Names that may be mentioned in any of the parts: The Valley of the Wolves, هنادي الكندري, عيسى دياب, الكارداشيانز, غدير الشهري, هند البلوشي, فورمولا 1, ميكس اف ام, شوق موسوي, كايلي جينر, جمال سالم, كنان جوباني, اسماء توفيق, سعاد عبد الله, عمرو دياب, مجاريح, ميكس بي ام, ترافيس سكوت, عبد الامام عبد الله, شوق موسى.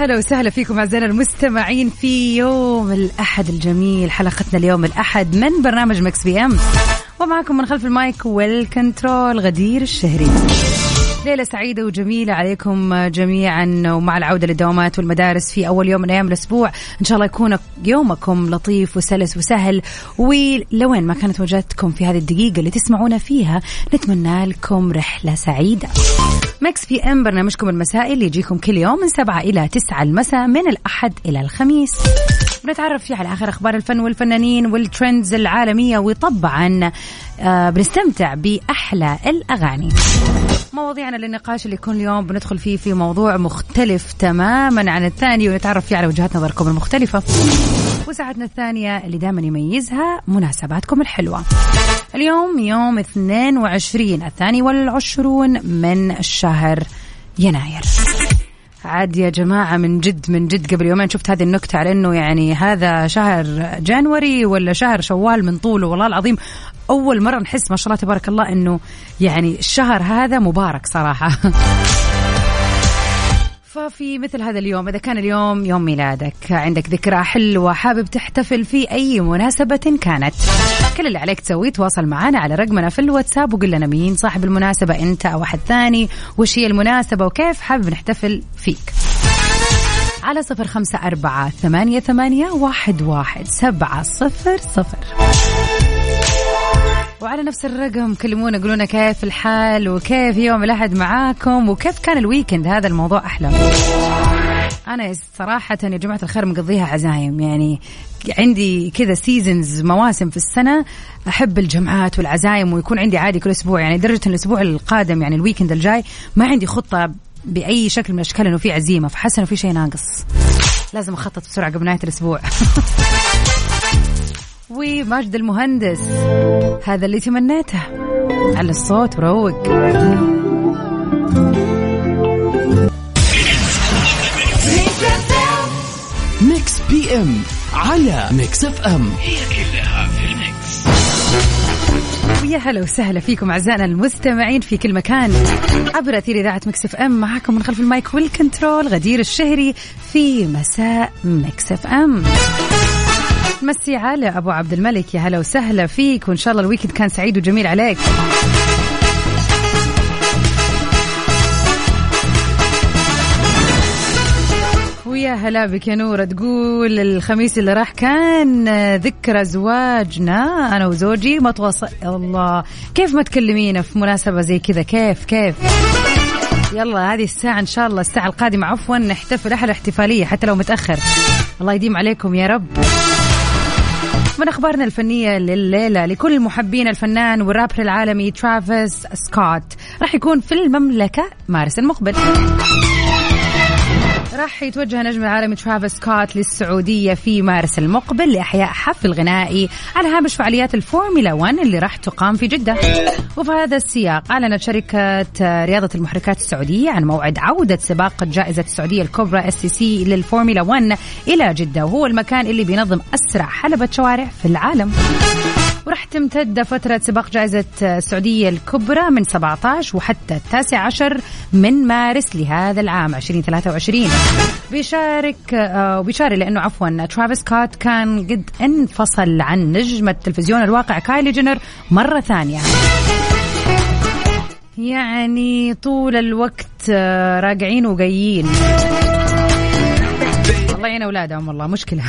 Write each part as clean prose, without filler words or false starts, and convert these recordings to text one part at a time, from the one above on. أهلا وسهلا فيكم أعزائنا المستمعين في يوم الأحد الجميل، حلقتنا اليوم الأحد من برنامج مكس بي أم، ومعكم من خلف المايك والكنترول غدير الشهري. ليلة سعيدة وجميلة عليكم جميعا، ومع العودة للدوامات والمدارس في أول يوم من أيام الأسبوع، إن شاء الله يكون يومكم لطيف وسلس وسهل، ولوين ما كانت وجهتكم في هذه الدقيقة اللي تسمعونا فيها نتمنى لكم رحلة سعيدة. مكس بي أم برنامجكم المسائي اللي يجيكم كل يوم من 7 إلى 9 المساء من الأحد إلى الخميس، بنتعرف فيه على آخر أخبار الفن والفنانين والترندز العالمية، وطبعا بنستمتع بأحلى الأغاني. مواضيعنا للنقاش اللي يكون اليوم بندخل فيه في موضوع مختلف تماما عن الثاني، ونتعرف فيه على وجهات نظركم المختلفة. وساعتنا الثانية اللي دائما يميزها مناسباتكم الحلوة. اليوم يوم 22 الثاني والعشرون من شهر يناير. عاد يا جماعة من جد قبل يومين شفت هذه النكتة على أنه يعني هذا شهر جانوري ولا شهر شوال من طوله، والله العظيم أول مرة نحس ما شاء الله تبارك الله أنه يعني الشهر هذا مبارك صراحة. ففي مثل هذا اليوم، إذا كان اليوم يوم ميلادك، عندك ذكرى حلوة حابب تحتفل في أي مناسبة كانت، كل اللي عليك تسويه تواصل معنا على رقمنا في الواتساب وقل لنا مين صاحب المناسبة، أنت أو أحد ثاني، وش هي المناسبة وكيف حابب نحتفل فيك، على 0548811700. وعلى نفس الرقم كلمونا قلونا كيف الحال وكيف يوم الأحد معاكم وكيف كان الويكند، هذا الموضوع أحلى. أنا صراحة يا جماعة الخير مقضيها عزايم، يعني عندي كذا سيزنز، مواسم في السنة، أحب الجمعات والعزايم، ويكون عندي عادي كل أسبوع، يعني درجة الأسبوع القادم يعني الويكند الجاي ما عندي خطة بأي شكل من الأشكال أنه في عزيمة، فحس أنه في شيء ناقص، لازم أخطط بسرعة قبل نهاية الأسبوع. وماجد المهندس، هذا اللي تمنيته، على الصوت وروق. ميكس بي ام على ميكس اف ام، هي كلها في الميكس. ويا هلا وسهلا فيكم أعزائنا المستمعين في كل مكان عبر أثير إذاعة ميكس اف ام، معكم من خلف المايك والكنترول غدير الشهري في مساء ميكس اف ام. مسي على أبو عبد الملك، يا هلا وسهلا فيك، وإن شاء الله الويكند كان سعيد وجميل عليك. ويا هلا بك يا نورة، تقول الخميس اللي راح كان ذكرى زواجنا أنا وزوجي، ما تواصل الله كيف ما تكلمينا في مناسبة زي كذا، كيف يلا هذه الساعة إن شاء الله، الساعة القادمة عفوا، نحتفل أحلى احتفالية حتى لو متأخر، الله يديم عليكم يا رب. من أخبارنا الفنية لليلة، لكل محبين الفنان والرابر العالمي ترافيس سكوت، راح يكون في المملكة مارس المقبل. راح يتوجه نجم العالمي ترافيس سكوت للسعودية في مارس المقبل لإحياء حفل غنائي على هامش فعاليات الفورمولا 1 اللي راح تقام في جدة. وفي هذا السياق أعلنت شركة رياضة المحركات السعودية عن موعد عودة سباق جائزة السعودية الكبرى SCC للفورمولا 1 إلى جدة، وهو المكان اللي بينظم أسرع حلبة شوارع في العالم. ورح تمتد فترة سباق جائزة السعودية الكبرى من 17 وحتى 19 من مارس لهذا العام 2023. بيشارك لأنه عفوا ترافيس سكوت كان قد انفصل عن نجمة التلفزيون الواقع كايلي جينر مرة ثانية، يعني طول الوقت راجعين وجايين، الله يعين أولادهم والله مشكلة.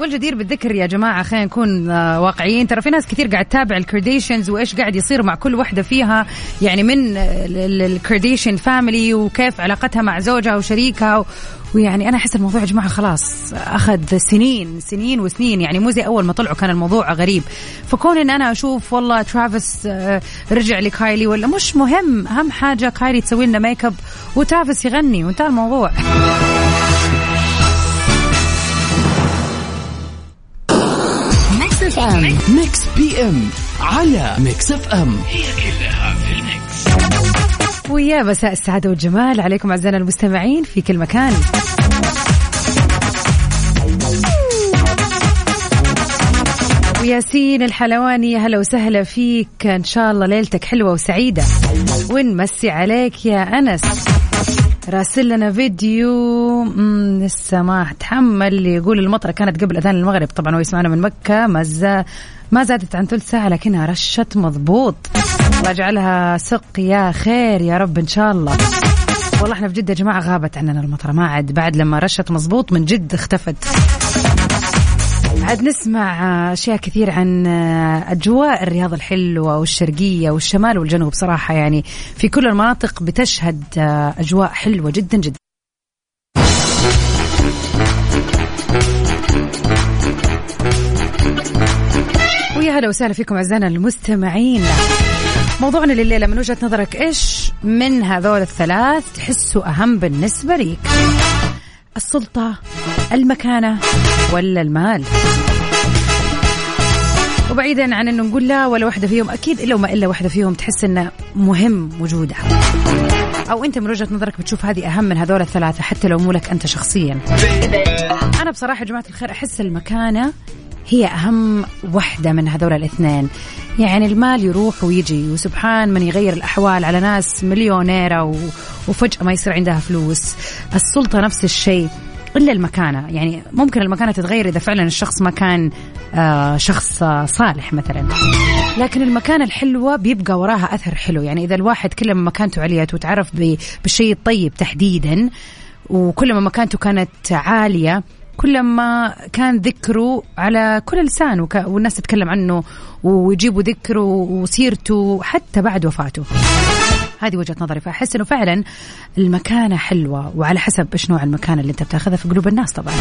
والجديد جدير بالذكر يا جماعة، خلينا نكون واقعيين، ترى في ناس كثير قاعد تتابع الكارداشيانز وإيش قاعد يصير مع كل واحدة فيها، يعني من الكارداشيان فاميلي وكيف علاقتها مع زوجها وشريكها، ويعني أنا أحس الموضوع يا جماعة خلاص أخذ سنين وسنين، يعني مو زي أول ما طلعوا كان الموضوع غريب. فكون إن أنا أشوف والله ترافيس رجع لكايلي ولا مش مهم، أهم حاجة كايلي تسوي لنا ميك اب وترافيس يغني وانتهى الموضوع. ميكس بي ام على ميكس اف ام، هي كلها في الميكس. ويا مساء السعادة والجمال عليكم أعزائنا المستمعين في كل مكان. وياسين الحلواني هلا وسهلا فيك، إن شاء الله ليلتك حلوة وسعيدة، ونمسي عليك يا أنس. راسل لنا فيديو لسه ما تحمل، يقول المطرة كانت قبل أذان المغرب، طبعا هو يسمعنا من مكة، ما زادت عن ثلث ساعة لكنها رشت مضبوط، الله يجعلها سق يا خير يا رب إن شاء الله. والله احنا في جدة يا جماعة غابت عننا المطرة، ما عاد بعد لما رشت مضبوط من جد اختفت. عاد نسمع أشياء كثير عن أجواء الرياض الحلوة والشرقية والشمال والجنوب، بصراحة يعني في كل المناطق بتشهد أجواء حلوة جدا جدا. ويا هلا وسهلا فيكم أعزائنا المستمعين، موضوعنا لليلة من وجهة نظرك إيش من هذول الثلاث تحسوا أهم بالنسبة ليك؟ السلطة، المكانة، ولا المال؟ وبعيدا عن أنه نقول لا ولا واحدة فيهم، أكيد إلا واحدة فيهم تحس أنه مهم وجودها، أو أنت من وجهة نظرك بتشوف هذه أهم من هذول الثلاثة حتى لو مو لك أنت شخصيا. أنا بصراحة جماعة الخير أحس المكانة هي أهم واحدة من هذول الاثنين، يعني المال يروح ويجي وسبحان من يغير الأحوال على ناس مليونيرة وفجأة ما يصير عندها فلوس، السلطة نفس الشيء، إلا المكانة يعني ممكن المكانة تتغير إذا فعلا الشخص ما كان شخص صالح مثلا، لكن المكانة الحلوة بيبقى وراها أثر حلو، يعني إذا الواحد كلما مكانته عليت وتعرف بالشيء الطيب تحديدا، وكلما مكانته كانت عالية كلما كان ذكره على كل لسان والناس تتكلم عنه ويجيبوا ذكره وسيرته حتى بعد وفاته، هذه وجهة نظري. فأحس أنه فعلا المكانة حلوة، وعلى حسب إيش نوع المكانة اللي أنت بتاخذها في قلوب الناس طبعا،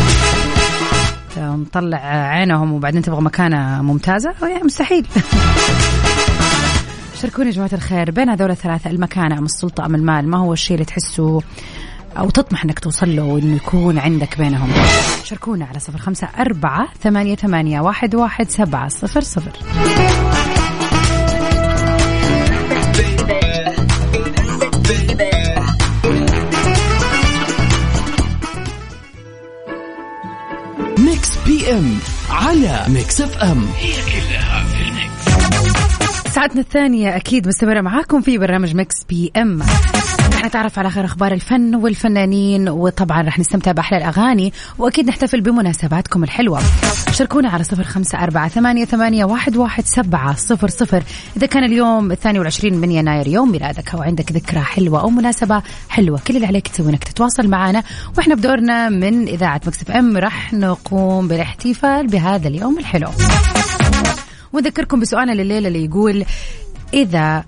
مطلع عينهم وبعدين تبغى مكانة ممتازة مستحيل. شاركوني جماعة الخير بين هذول الثلاثة، المكانة أم السلطة أم المال، ما هو الشيء اللي تحسه أو تطمح أنك توصل له وإنه يكون عندك بينهم؟ شاركونا على 0548811700. ميكس بي ام على ميكس اف ام، هي كلها في الميكس. ساعتنا الثانية أكيد مستمرة معاكم في برنامج ميكس بي ام، رح نتعرف على خير أخبار الفن والفنانين، وطبعا رح نستمتع بأحلى الأغاني، وأكيد نحتفل بمناسباتكم الحلوة. شاركونا على 0548811700 إذا كان اليوم 22 من يناير يوم ميلادك أو عندك ذكرى حلوة أو مناسبة حلوة، كل اللي عليك تسوي إنك تتواصل معنا، وإحنا بدورنا من إذاعة مكسف أم رح نقوم بالاحتفال بهذا اليوم الحلو. وذكركم بسؤالنا لليلة اللي يقول إذا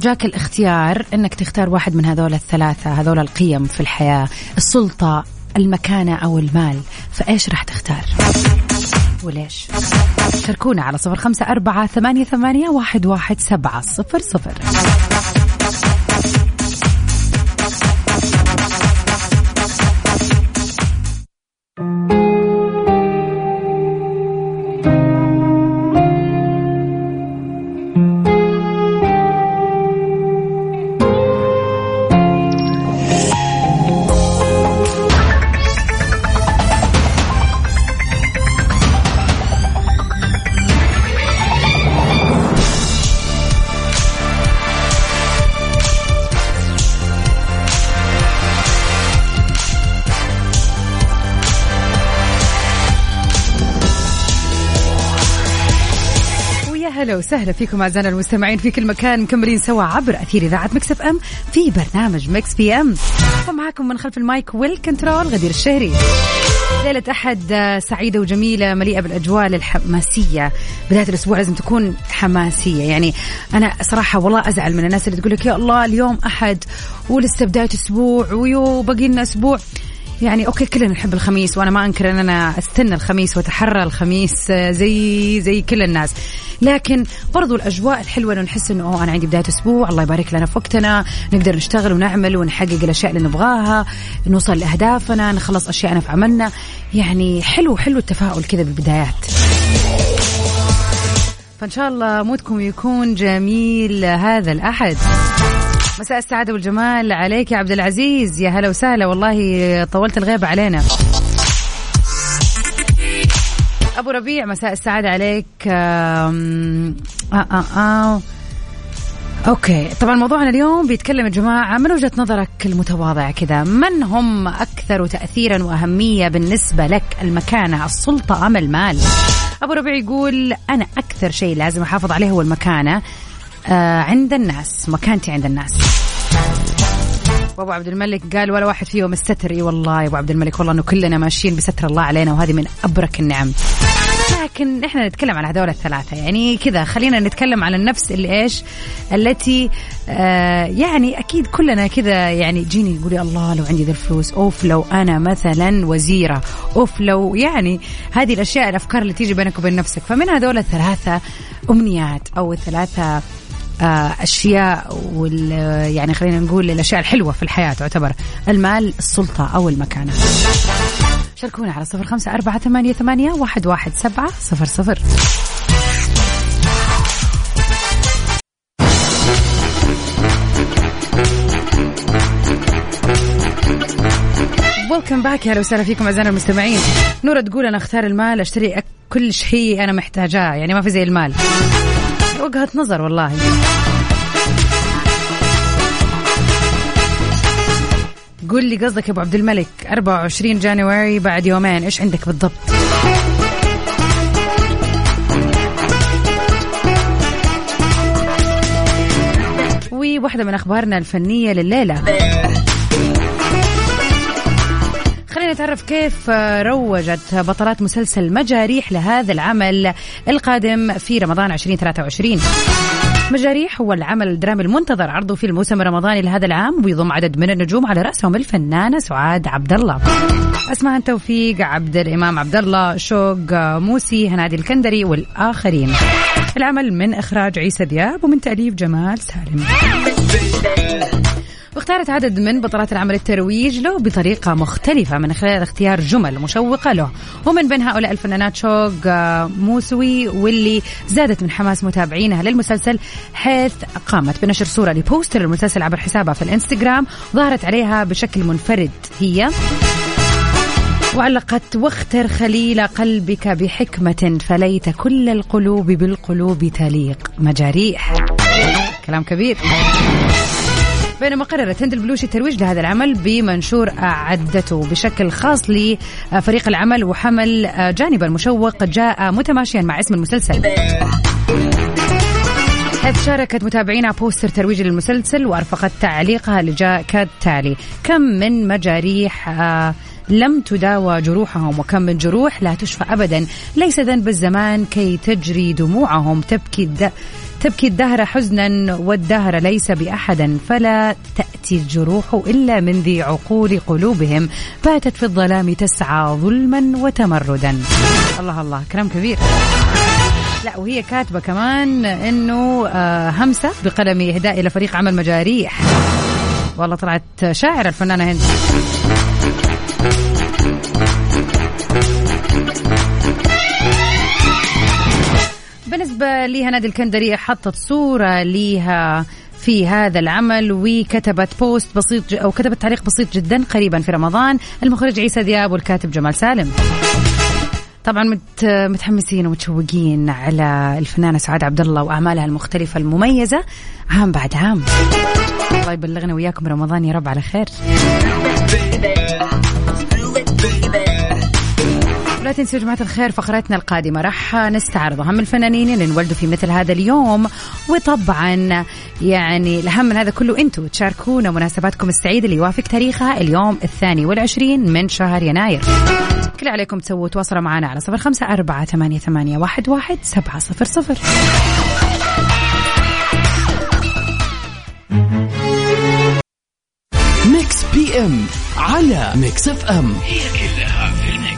جاك الاختيار انك تختار واحد من هذول الثلاثة، هذول القيم في الحياة، السلطة، المكانة او المال، فايش راح تختار وليش؟ شاركونا على 0548811700. أهلا وسهلا فيكم أعزائنا المستمعين في كل مكان، مكملين سوا عبر أثير إذاعة مكس اف ام في برنامج مكس بي ام، ومعاكم من خلف المايك والكنترول غدير الشهري. ليلة أحد سعيدة وجميلة مليئة بالأجواء الحماسية، بداية الأسبوع لازم تكون حماسية. يعني أنا صراحة والله أزعل من الناس اللي تقول لك يا الله اليوم أحد ولسه بداية أسبوع ويو باقي لنا أسبوع. يعني أوكي كلنا نحب الخميس، وأنا ما أنكر أن أنا أستنى الخميس وأتحرى الخميس زي كل الناس، لكن برضو الأجواء الحلوة نحس أنه أنا عندي بداية أسبوع، الله يبارك لنا في وقتنا، نقدر نشتغل ونعمل ونحقق الأشياء اللي نبغاها، نوصل لأهدافنا، نخلص أشياءنا في عملنا. يعني حلو التفاؤل كذا بالبدايات، فإن شاء الله مودكم يكون جميل هذا الأحد. مساء السعادة والجمال عليك يا عبد العزيز، يا هلا وسهلا، والله طولت الغيبة علينا. أبو ربيع مساء السعادة عليك. أوكي طبعا موضوعنا اليوم بيتكلم الجماعة من وجهة نظرك المتواضعة كذا، من هم أكثر تأثيرا وأهمية بالنسبة لك، المكانة، السلطة أم المال؟ أبو ربيع يقول أنا أكثر شيء لازم أحافظ عليه هو المكانة عند الناس، مكانتي عند الناس. وابو عبد الملك قال ولا واحد فيهم مستتر. اي والله يا ابو عبد الملك، والله انه كلنا ماشيين بستر الله علينا، وهذه من ابرك النعم. لكن احنا نتكلم على هذول الثلاثه، يعني كذا خلينا نتكلم على النفس اللي ايش التي يعني اكيد كلنا كذا، يعني جيني يقول يا الله لو عندي ذا الفلوس، اوف لو انا مثلا وزيره، اوف لو، يعني هذه الاشياء، الافكار اللي تيجي بينك وبين نفسك. فمن هذول الثلاثه امنيات او الثلاثه أشياء، يعني خلينا نقول الأشياء الحلوة في الحياة تعتبر المال، السلطة أو المكانة. شاركونا على 0548811700. ويلكم باك، يا وسهلا فيكم أعزائنا المستمعين. نورة تقول أنا أختار المال، أشتري كل شيء أنا محتاجاه، يعني ما في زي المال. وجهة نظر والله. قل لي قصدك يا ابو عبد الملك، 24 جانوري بعد يومين، ايش عندك بالضبط؟ وواحدة من اخبارنا الفنية لليلة، خلينا نتعرف كيف روجت بطلات مسلسل مجاريح لهذا العمل القادم في رمضان 2023. مجاريح هو العمل الدرامي المنتظر عرضه في الموسم الرمضاني لهذا العام، ويضم عدد من النجوم على رأسهم الفنانة سعاد عبد الله، اسماء توفيق، عبد الامام عبد الله، شوق موسى، هنادي الكندري والآخرين. العمل من إخراج عيسى دياب ومن تأليف جمال سالم. واختارت عدد من بطلات العمل الترويج له بطريقة مختلفة من خلال اختيار جمل مشوقة له، ومن بين هؤلاء الفنانات شوق موسوي، واللي زادت من حماس متابعينها للمسلسل حيث قامت بنشر صورة لبوستر المسلسل عبر حسابها في الانستغرام، ظهرت عليها بشكل منفرد هي وعلقت واختر خليل قلبك بحكمة فليت كل القلوب بالقلوب تليق مجاريح. كلام كبير. بينما قررت هند البلوشي الترويج لهذا العمل بمنشور أعدته بشكل خاص لفريق العمل، وحمل جانب المشوق جاء متماشيا مع اسم المسلسل، حيث شاركت متابعينا بوستر ترويج للمسلسل وأرفقت تعليقها اللي جاء كالتالي: كم من مجاريح لم تداوى جروحهم، وكم من جروح لا تشفى أبدا، ليس ذنب الزمان كي تجري دموعهم، تبكي الدهر حزنا والدهر ليس بأحدا، فلا تأتي الجروح إلا من ذي عقول قلوبهم، باتت في الظلام تسعى ظلما وتمردا. الله الله، كلام كبير. لا وهي كاتبة كمان إنه همسة بقلم إهداء إلى فريق عمل مجاريح. والله طلعت شاعرة الفنانة هند. بالنسبة لي هنادي الكندري حطت صورة ليها في هذا العمل، وكتبت بوست بسيط أو كتبت تعليق بسيط جدا: قريبا في رمضان. المخرج عيسى دياب والكاتب جمال سالم. طبعا متحمسين ومتشوقين على الفنانة سعاد عبد الله وأعمالها المختلفة المميزة عام بعد عام. الله يبلغنا وياكم رمضان يا رب على خير. لا تنسوا جماعة الخير فقرتنا القادمة راح نستعرض أهم الفنانين اللي انولدوا في مثل هذا اليوم، وطبعا يعني الأهم من هذا كله أنتوا تشاركونا مناسباتكم السعيدة اللي يوافق تاريخها اليوم 22 من شهر يناير. كل عليكم تسووا تواصلوا معنا على 0548811700. ميكس بي ام على ميكس اف ام، هي كلها في الميكس.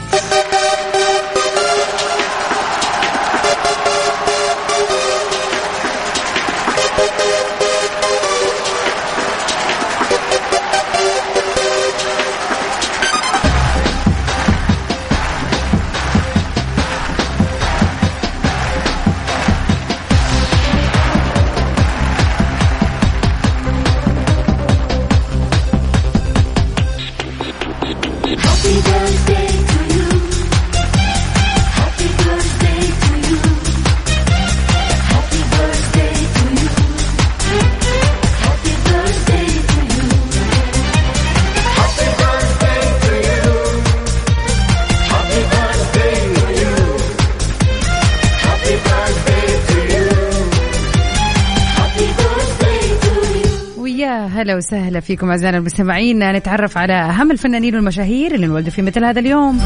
هلا وسهلا فيكم أعزائنا المستمعين، نتعرف على أهم الفنانين والمشاهير اللي انولدوا في مثل هذا اليوم.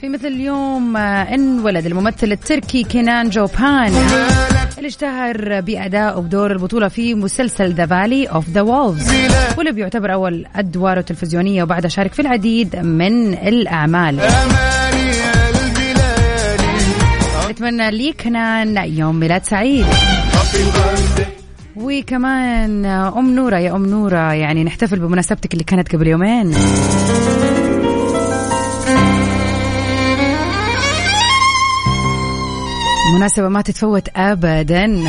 في مثل اليوم انولد الممثل التركي كنان جوباني اللي اشتهر بأداء بدور البطولة في مسلسل The Valley of the Wolves، واللي بيعتبر أول أدواره التلفزيونية، وبعدها شارك في العديد من الأعمال. أتمنى لي كنان يوم ميلاد سعيد. وكمان أم نورة، يا أم نورة يعني نحتفل بمناسبتك اللي كانت قبل يومين. مناسبة ما تتفوت أبداً.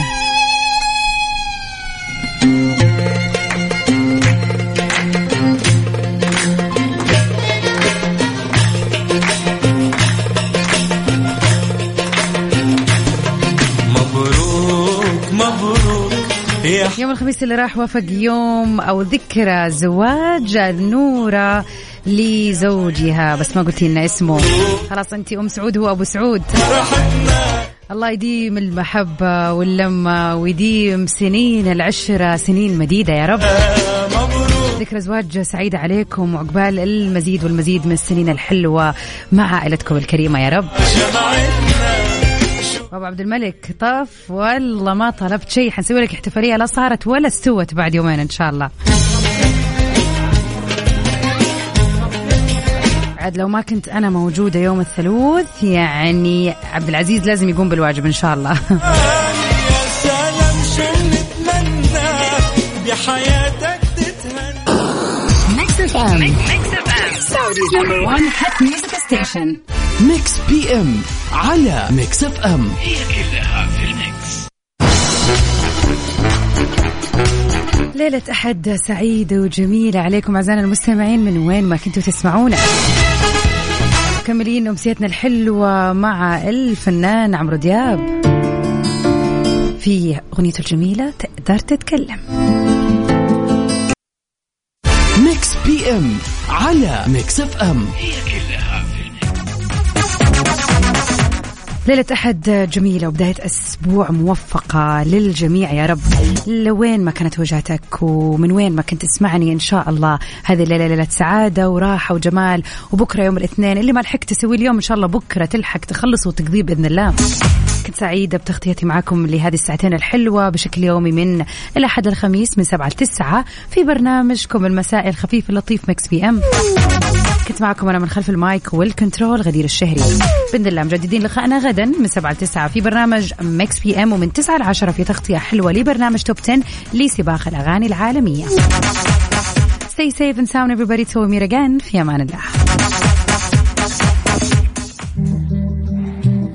يوم الخميس اللي راح وافق يوم أو ذكرى زواج نورة لزوجها، بس ما قلتي لنا اسمه. خلاص أنتي أم سعود، هو أبو سعود. الله يديم المحبة واللمة ويديم سنين العشرة، سنين مديدة يا رب. ذكرى زواج سعيدة عليكم، وعقبال المزيد والمزيد من السنين الحلوة مع عائلتكم الكريمة يا رب. أبو عبد الملك طف، والله ما طلبت شيء، حنسوي لك احتفالية لا صارت ولا استوت بعد يومين إن شاء الله. عاد لو ما كنت أنا موجودة يوم الثلاث، يعني عبد العزيز لازم يقوم بالواجب إن شاء الله. ميكس بي ام على ميكس اف ام، هي كلها في الميكس. ليلة أحد سعيدة وجميلة عليكم أعزائنا المستمعين من وين ما كنتوا تسمعونا. مكملين أمسيتنا الحلوة مع الفنان عمرو دياب في أغنيته الجميلة تقدر تتكلم. ميكس بي ام على ميكس اف ام، هي كلها في ليلة أحد جميلة وبداية أسبوع موفقة للجميع يا رب. لوين ما كانت وجهتك ومن وين ما كنت تسمعني، إن شاء الله هذه الليلة ليلة سعادة وراحة وجمال. وبكرة يوم الاثنين، اللي ما لحقت تسوي اليوم إن شاء الله بكرة تلحق تخلص وتقضيه بإذن الله. كنت سعيدة بتغطيتي معكم لهذه الساعتين الحلوة بشكل يومي من الأحد للخميس من 7 ل 9 في برنامجكم المسائي الخفيف اللطيف مكس بي أم. كنت معكم أنا من خلف المايك والكنترول غدير الشهري. بإذن الله مجددين لقاءنا غدا من 7 ل 9 في برنامج مكس بي أم، ومن 9 ل 10 في تغطية حلوة لبرنامج توب 10 لسباق الأغاني العالمية. Stay safe and sound everybody till we meet again. في أمان الله.